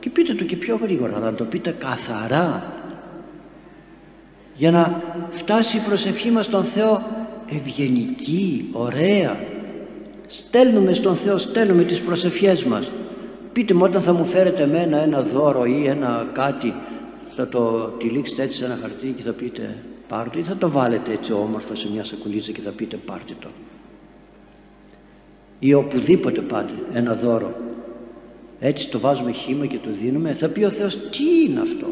Και πείτε του και πιο γρήγορα, αλλά να το πείτε καθαρά. Για να φτάσει η προσευχή μας στον Θεό ευγενική, ωραία. Στέλνουμε στον Θεό, στέλνουμε τις προσευχές μας. Πείτε μου όταν θα μου φέρετε εμένα ένα δώρο ή ένα κάτι, θα το τυλίξετε έτσι σε ένα χαρτί και θα πείτε «πάρτε» ή θα το βάλετε έτσι όμορφα σε μια σακουλίτσα και θα πείτε «πάρτε το». Ή οπουδήποτε πάτε ένα δώρο, έτσι το βάζουμε χύμα και το δίνουμε, θα πει ο Θεός «τι είναι αυτό».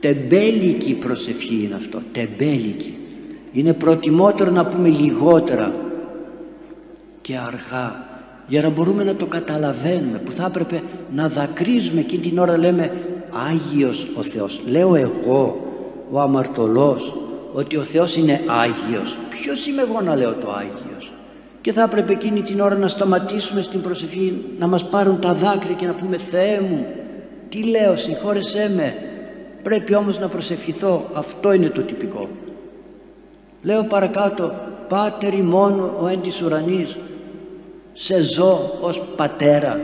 Τεμπέλικη προσευχή είναι αυτό, τεμπέλικη. Είναι προτιμότερο να πούμε λιγότερα και αργά για να μπορούμε να το καταλαβαίνουμε, που θα έπρεπε να δακρύζουμε εκείνη την ώρα λέμε «Άγιος ο Θεός». Λέω εγώ ο αμαρτωλός ότι ο Θεός είναι Άγιος. Ποιος είμαι εγώ να λέω το Άγιος? Και θα έπρεπε εκείνη την ώρα να σταματήσουμε στην προσευχή, να μας πάρουν τα δάκρυα και να πούμε «Θεέ μου, τι λέω, συγχώρεσέ με». Πρέπει όμως να προσευχηθώ, αυτό είναι το τυπικό. Λέω παρακάτω «Πάτερ ημών ο εν της ουρανής». Σε ζω ως πατέρα.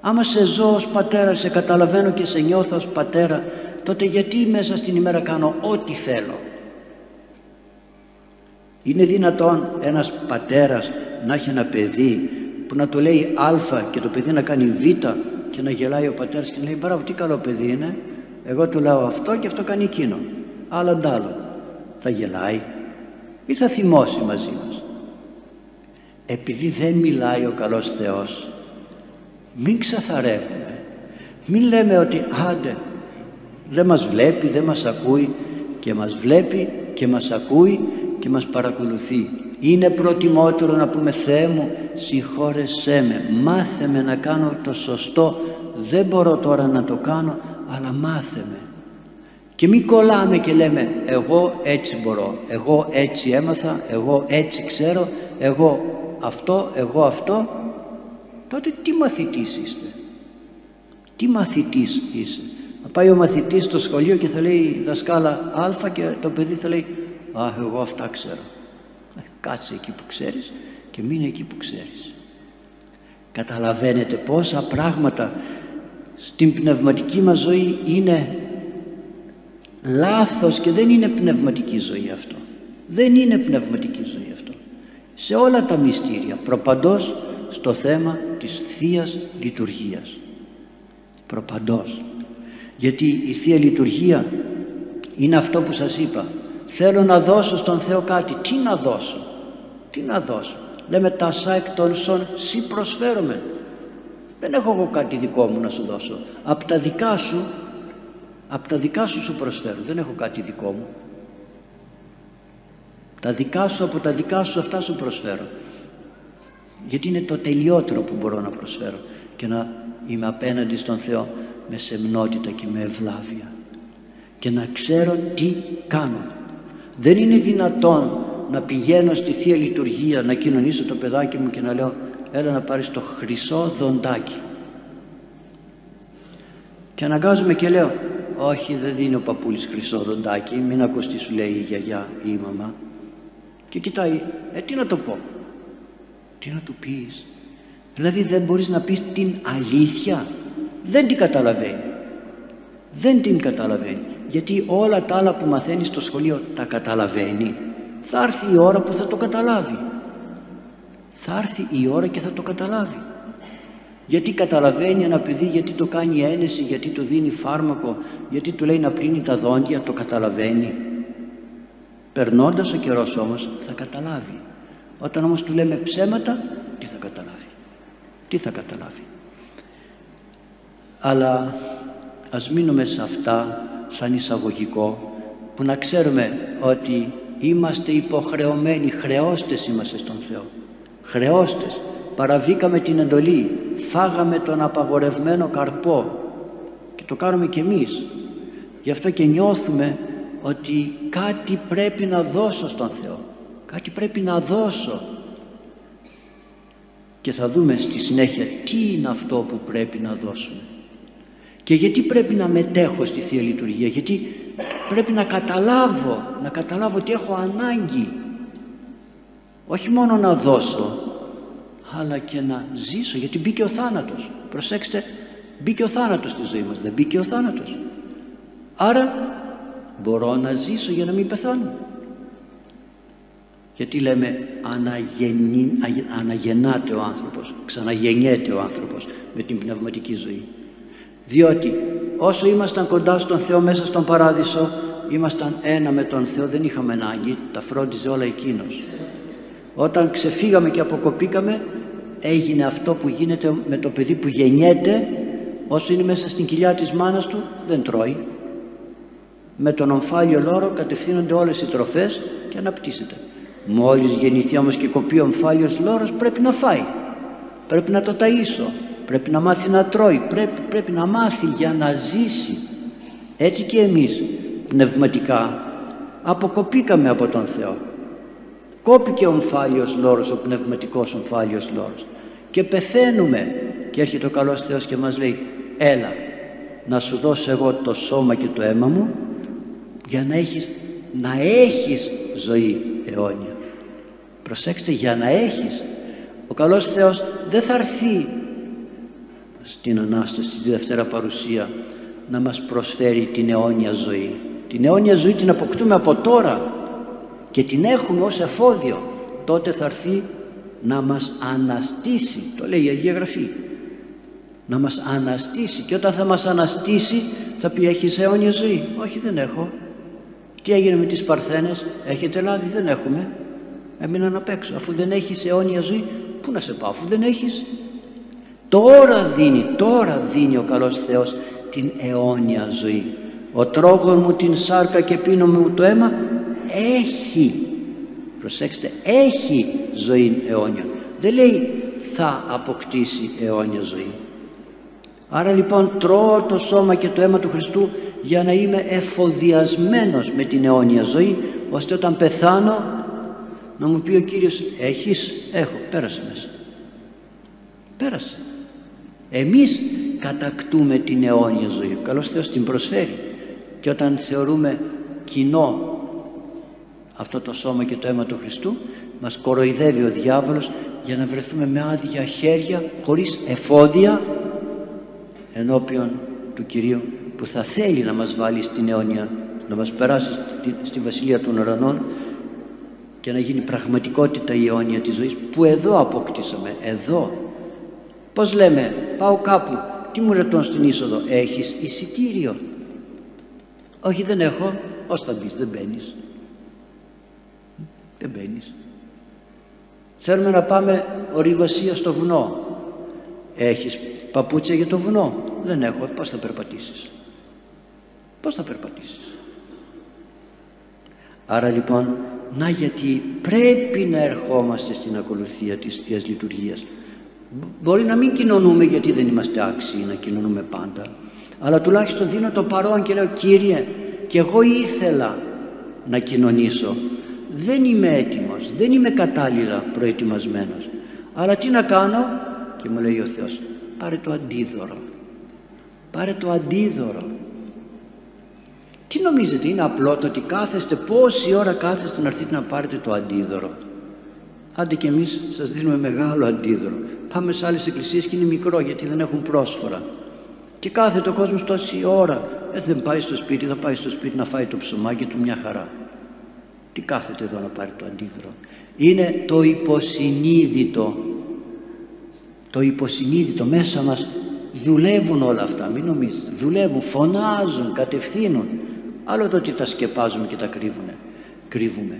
Άμα σε ζω ως πατέρα, σε καταλαβαίνω και σε νιώθω ως πατέρα, τότε γιατί μέσα στην ημέρα κάνω ό,τι θέλω? Είναι δυνατόν ένας πατέρας να έχει ένα παιδί που να το λέει Α και το παιδί να κάνει Β και να γελάει ο πατέρας και να λέει «Μπράβο, τι καλό παιδί είναι, εγώ του λέω αυτό και αυτό κάνει εκείνο, άλλο αντάλλο». Θα γελάει ή θα θυμώσει μαζί μας? Επειδή δεν μιλάει ο καλός Θεός, μην ξαθαρεύουμε, μην λέμε ότι άντε δεν μας βλέπει, δεν μας ακούει, και μας βλέπει και μας ακούει και μας παρακολουθεί. Είναι προτιμότερο να πούμε «Θεέ μου, συγχώρεσέ με, μάθε με να κάνω το σωστό, δεν μπορώ τώρα να το κάνω, αλλά μάθε με». Και μην κολλάμε και λέμε «εγώ έτσι μπορώ, εγώ έτσι έμαθα, εγώ έτσι ξέρω, εγώ αυτό, εγώ αυτό». Τότε τι μαθητής είστε? Τι μαθητής είσαι? Θα πάει ο μαθητής στο σχολείο και θα λέει δασκάλα Α και το παιδί θα λέει «Α, εγώ αυτά ξέρω». Κάτσε εκεί που ξέρεις και μείνε εκεί που ξέρεις. Καταλαβαίνετε πόσα πράγματα στην πνευματική μας ζωή είναι λάθος και δεν είναι πνευματική ζωή αυτό. Δεν είναι πνευματική ζωή αυτό. Σε όλα τα μυστήρια, προπαντός στο θέμα της Θείας Λειτουργίας. Προπαντός. Γιατί η Θεία Λειτουργία είναι αυτό που σας είπα. Θέλω να δώσω στον Θεό κάτι. Τι να δώσω, τι να δώσω. Λέμε τασά εκ των σών, σοι προσφέρομαι. Δεν έχω εγώ κάτι δικό μου να σου δώσω. Απ' τα δικά σου σου προσφέρω. Δεν έχω κάτι δικό μου. Τα δικά σου, από τα δικά σου αυτά σου προσφέρω. Γιατί είναι το τελειότερο που μπορώ να προσφέρω και να είμαι απέναντι στον Θεό με σεμνότητα και με ευλάβεια και να ξέρω τι κάνω. Δεν είναι δυνατόν να πηγαίνω στη Θεία Λειτουργία, να κοινωνήσω το παιδάκι μου και να λέω έλα να πάρεις το χρυσό δοντάκι. Και αναγκάζομαι και λέω όχι, δεν δίνει ο παππούλης χρυσό δοντάκι, μην ακούς τι σου λέει η γιαγιά ή η μαμά. Και κοιτάει, τι να το πω, τι να του πεις. Δηλαδή δεν μπορείς να πεις την αλήθεια. Δεν την καταλαβαίνει. Δεν την καταλαβαίνει. Γιατί όλα τα άλλα που μαθαίνει στο σχολείο τα καταλαβαίνει. Θα έρθει η ώρα που θα το καταλάβει. Θα έρθει η ώρα και θα το καταλάβει. Γιατί καταλαβαίνει ένα παιδί, γιατί το κάνει ένεση, γιατί του δίνει φάρμακο, γιατί του λέει να πλύνει τα δόντια, το καταλαβαίνει. Περνώντας ο καιρός όμως θα καταλάβει. Όταν όμως του λέμε ψέματα, τι θα καταλάβει. Τι θα καταλάβει. Αλλά ας μείνουμε σε αυτά σαν εισαγωγικό, που να ξέρουμε ότι είμαστε υποχρεωμένοι, χρεώστες είμαστε στον Θεό. Χρεώστες. Παραβήκαμε την εντολή, φάγαμε τον απαγορευμένο καρπό και το κάνουμε κι εμείς. Γι' αυτό και νιώθουμε ότι κάτι πρέπει να δώσω στον Θεό. Κάτι πρέπει να δώσω. Και θα δούμε στη συνέχεια τι είναι αυτό που πρέπει να δώσουμε. Και γιατί πρέπει να μετέχω στη Θεία Λειτουργία. Γιατί πρέπει να καταλάβω, ότι έχω ανάγκη. Όχι μόνο να δώσω, αλλά και να ζήσω. Γιατί μπήκε ο θάνατος. Προσέξτε, μπήκε ο θάνατος στη ζωή μας. Δεν μπήκε ο θάνατος. Άρα μπορώ να ζήσω για να μην πεθάνω. Γιατί λέμε αναγεννάται ο άνθρωπος, ξαναγεννιέται ο άνθρωπος με την πνευματική ζωή. Διότι όσο ήμασταν κοντά στον Θεό μέσα στον Παράδεισο, ήμασταν ένα με τον Θεό, δεν είχαμε ανάγκη, τα φρόντιζε όλα εκείνος. Όταν ξεφύγαμε και αποκοπήκαμε, έγινε αυτό που γίνεται με το παιδί που γεννιέται, όσο είναι μέσα στην κοιλιά της μάνας του, δεν τρώει. Με τον ομφάλιο λόρο κατευθύνονται όλες οι τροφές και αναπτύσσεται. Μόλις γεννηθεί όμως και κοπεί ο ομφάλιος λόρος, πρέπει να φάει, πρέπει να το ταΐσω, πρέπει να μάθει να τρώει, πρέπει να μάθει για να ζήσει. Έτσι και εμείς πνευματικά αποκοπήκαμε από τον Θεό. Κόπηκε ο ομφάλιος λόρος, ο πνευματικός ομφάλιος λόρος και πεθαίνουμε και έρχεται ο καλός Θεός και μας λέει έλα να σου δώσω εγώ το σώμα και το αίμα μου για να έχεις ζωή αιώνια. Προσέξτε, για να έχεις. Ο καλός Θεός δεν θα έρθει στην Ανάσταση, τη Δευτέρα Παρουσία, να μας προσφέρει την αιώνια ζωή. Την αιώνια ζωή την αποκτούμε από τώρα και την έχουμε ως εφόδιο. Τότε θα έρθει να μας αναστήσει, το λέει η Αγία Γραφή, να μας αναστήσει. Και όταν θα μας αναστήσει θα πει έχεις αιώνια ζωή. Όχι, δεν έχω. Τι έγινε με τις Παρθένες, έχετε λάδι, δεν έχουμε. Έμειναν απ' έξω. Αφού δεν έχεις αιώνια ζωή, πού να σε πάω, αφού δεν έχεις. Τώρα δίνει ο καλός Θεός την αιώνια ζωή. Ο τρόγων μου την σάρκα και πίνω μου το αίμα έχει. Προσέξτε, έχει ζωή αιώνια. Δεν λέει θα αποκτήσει αιώνια ζωή. Άρα λοιπόν τρώω το σώμα και το αίμα του Χριστού για να είμαι εφοδιασμένος με την αιώνια ζωή, ώστε όταν πεθάνω να μου πει ο Κύριος έχεις, έχω, πέρασε μέσα. Πέρασε. Εμείς κατακτούμε την αιώνια ζωή. Ο καλός Θεός την προσφέρει. Και όταν θεωρούμε κοινό αυτό το σώμα και το αίμα του Χριστού, μας κοροϊδεύει ο διάβολος για να βρεθούμε με άδεια χέρια, χωρίς εφόδια, ενώπιον του Κυρίου, που θα θέλει να μας βάλει στην αιώνια, να μας περάσει στη Βασιλεία των Ουρανών και να γίνει πραγματικότητα η αιώνια της ζωής που εδώ αποκτήσαμε, εδώ. Πώς λέμε, πάω κάπου, τι μου ρετών στην είσοδο, έχεις εισιτήριο? Όχι, δεν έχω. Ως θα μπεις, δεν μπαίνεις. Θέλουμε να πάμε ορειβασία στο βουνό. Έχεις παπούτσια για το βουνό? Δεν έχω. Πώς θα περπατήσεις. Άρα λοιπόν, να γιατί πρέπει να ερχόμαστε στην ακολουθία της Θείας Λειτουργίας. Μπορεί να μην κοινωνούμε, γιατί δεν είμαστε άξιοι να κοινωνούμε πάντα, αλλά τουλάχιστον δίνω το παρόν και λέω, Κύριε, και εγώ ήθελα να κοινωνήσω, δεν είμαι έτοιμος, δεν είμαι κατάλληλα προετοιμασμένος, αλλά τι να κάνω? Και μου λέει ο Θεός, πάρε το αντίδωρο. Τι νομίζετε, είναι απλό το ότι κάθεστε, πόση ώρα κάθεστε να έρθετε να πάρετε το αντίδωρο? Άντε και εμείς σας δίνουμε μεγάλο αντίδωρο. Πάμε σε άλλες εκκλησίες και είναι μικρό, γιατί δεν έχουν πρόσφορα. Και κάθεται ο κόσμος τόση ώρα. Δεν πάει στο σπίτι, θα πάει στο σπίτι να φάει το ψωμάκι του, μια χαρά. Τι κάθεται εδώ να πάρει το αντίδωρο? Είναι το υποσυνείδητο. Το υποσυνείδητο μέσα μας δουλεύουν όλα αυτά, μην νομίζετε. Δουλεύουν, φωνάζουν, κατευθύνουν. Άλλο το ότι τα σκεπάζουμε και τα κρύβουμε.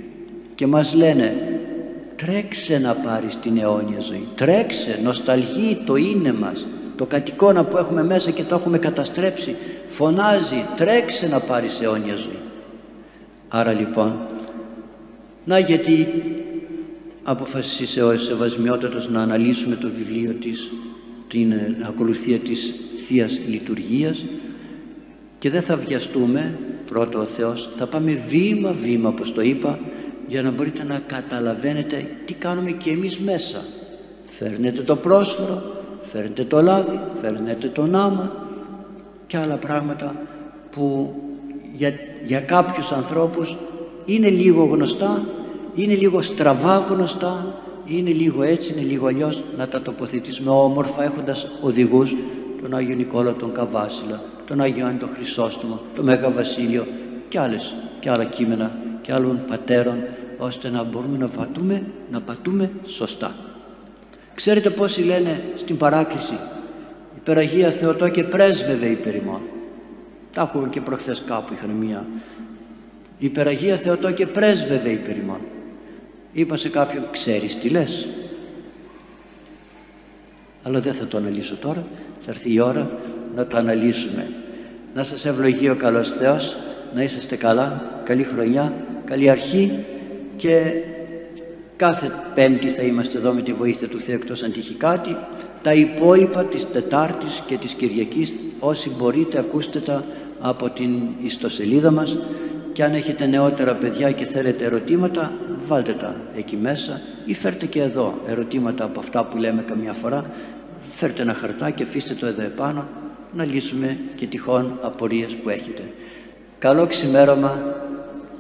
Και μας λένε, τρέξε να πάρεις την αιώνια ζωή. Τρέξε, νοσταλγεί το είναι μας, το κατοικόνα που έχουμε μέσα και το έχουμε καταστρέψει. Φωνάζει, τρέξε να πάρεις αιώνια ζωή. Άρα λοιπόν, να γιατί αποφασίσε ο Σεβασμιότατος να αναλύσουμε το βιβλίο της, την ακολουθία της Θείας Λειτουργίας, και δεν θα βιαστούμε, πρώτο ο Θεός, θα πάμε βήμα-βήμα, όπως το είπα, για να μπορείτε να καταλαβαίνετε τι κάνουμε και εμείς μέσα. Φέρνετε το πρόσφορο, φέρνετε το λάδι, φέρνετε τον άμα και άλλα πράγματα που για κάποιους ανθρώπους είναι λίγο γνωστά, είναι λίγο στραβά γνωστά, είναι λίγο έτσι, είναι λίγο αλλιώς, να τα τοποθετήσουμε όμορφα, έχοντας οδηγούς, τον Άγιο Νικόλα τον Καβάσιλα, τον Άγιο Ιωάννη τον Χρυσόστομο, τον Μέγα Βασίλειο και άλλα κείμενα και άλλων πατέρων, ώστε να μπορούμε να πατούμε σωστά. Ξέρετε πόσοι λένε στην παράκληση, υπεραγία Θεοτόκε, πρέσβευε υπερ ημών. Τα άκουγα και προχθές κάπου, είχαν μία. Υπεραγία Θεοτόκε, πρέσβευε υπερ ημών. Είπα σε κάποιον, ξέρεις τι λες? Αλλά δεν θα το αναλύσω τώρα, θα έρθει η ώρα να το αναλύσουμε. Να σας ευλογεί ο καλός Θεός, να είσαστε καλά, καλή χρονιά, καλή αρχή, και κάθε Πέμπτη θα είμαστε εδώ με τη βοήθεια του Θεού, εκτός αν τύχει κάτι. Τα υπόλοιπα της Τετάρτης και της Κυριακής, όσοι μπορείτε ακούστε τα από την ιστοσελίδα μας, και αν έχετε νεότερα παιδιά και θέλετε ερωτήματα, βάλτε τα εκεί μέσα ή φέρτε και εδώ ερωτήματα από αυτά που λέμε καμιά φορά, φέρτε ένα χαρτάκι και αφήστε το εδώ επάνω, να λύσουμε και τυχόν απορίες που έχετε. Καλό ξημέρωμα,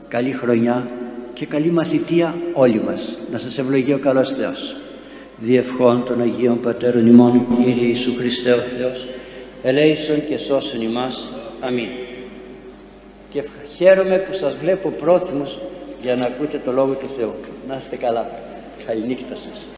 καλή χρονιά και καλή μαθητεία όλοι μας. Να σας ευλογεί ο καλός Θεός. Δι' ευχών των Αγίων Πατέρων ημών, Κύριε Ιησού Χριστέ ο Θεός, ελέησον και σώσον ημάς. Αμήν. Και χαίρομαι που σας βλέπω πρόθυμους για να ακούτε το Λόγο του Θεού. Να είστε καλά. Καληνύχτα σας.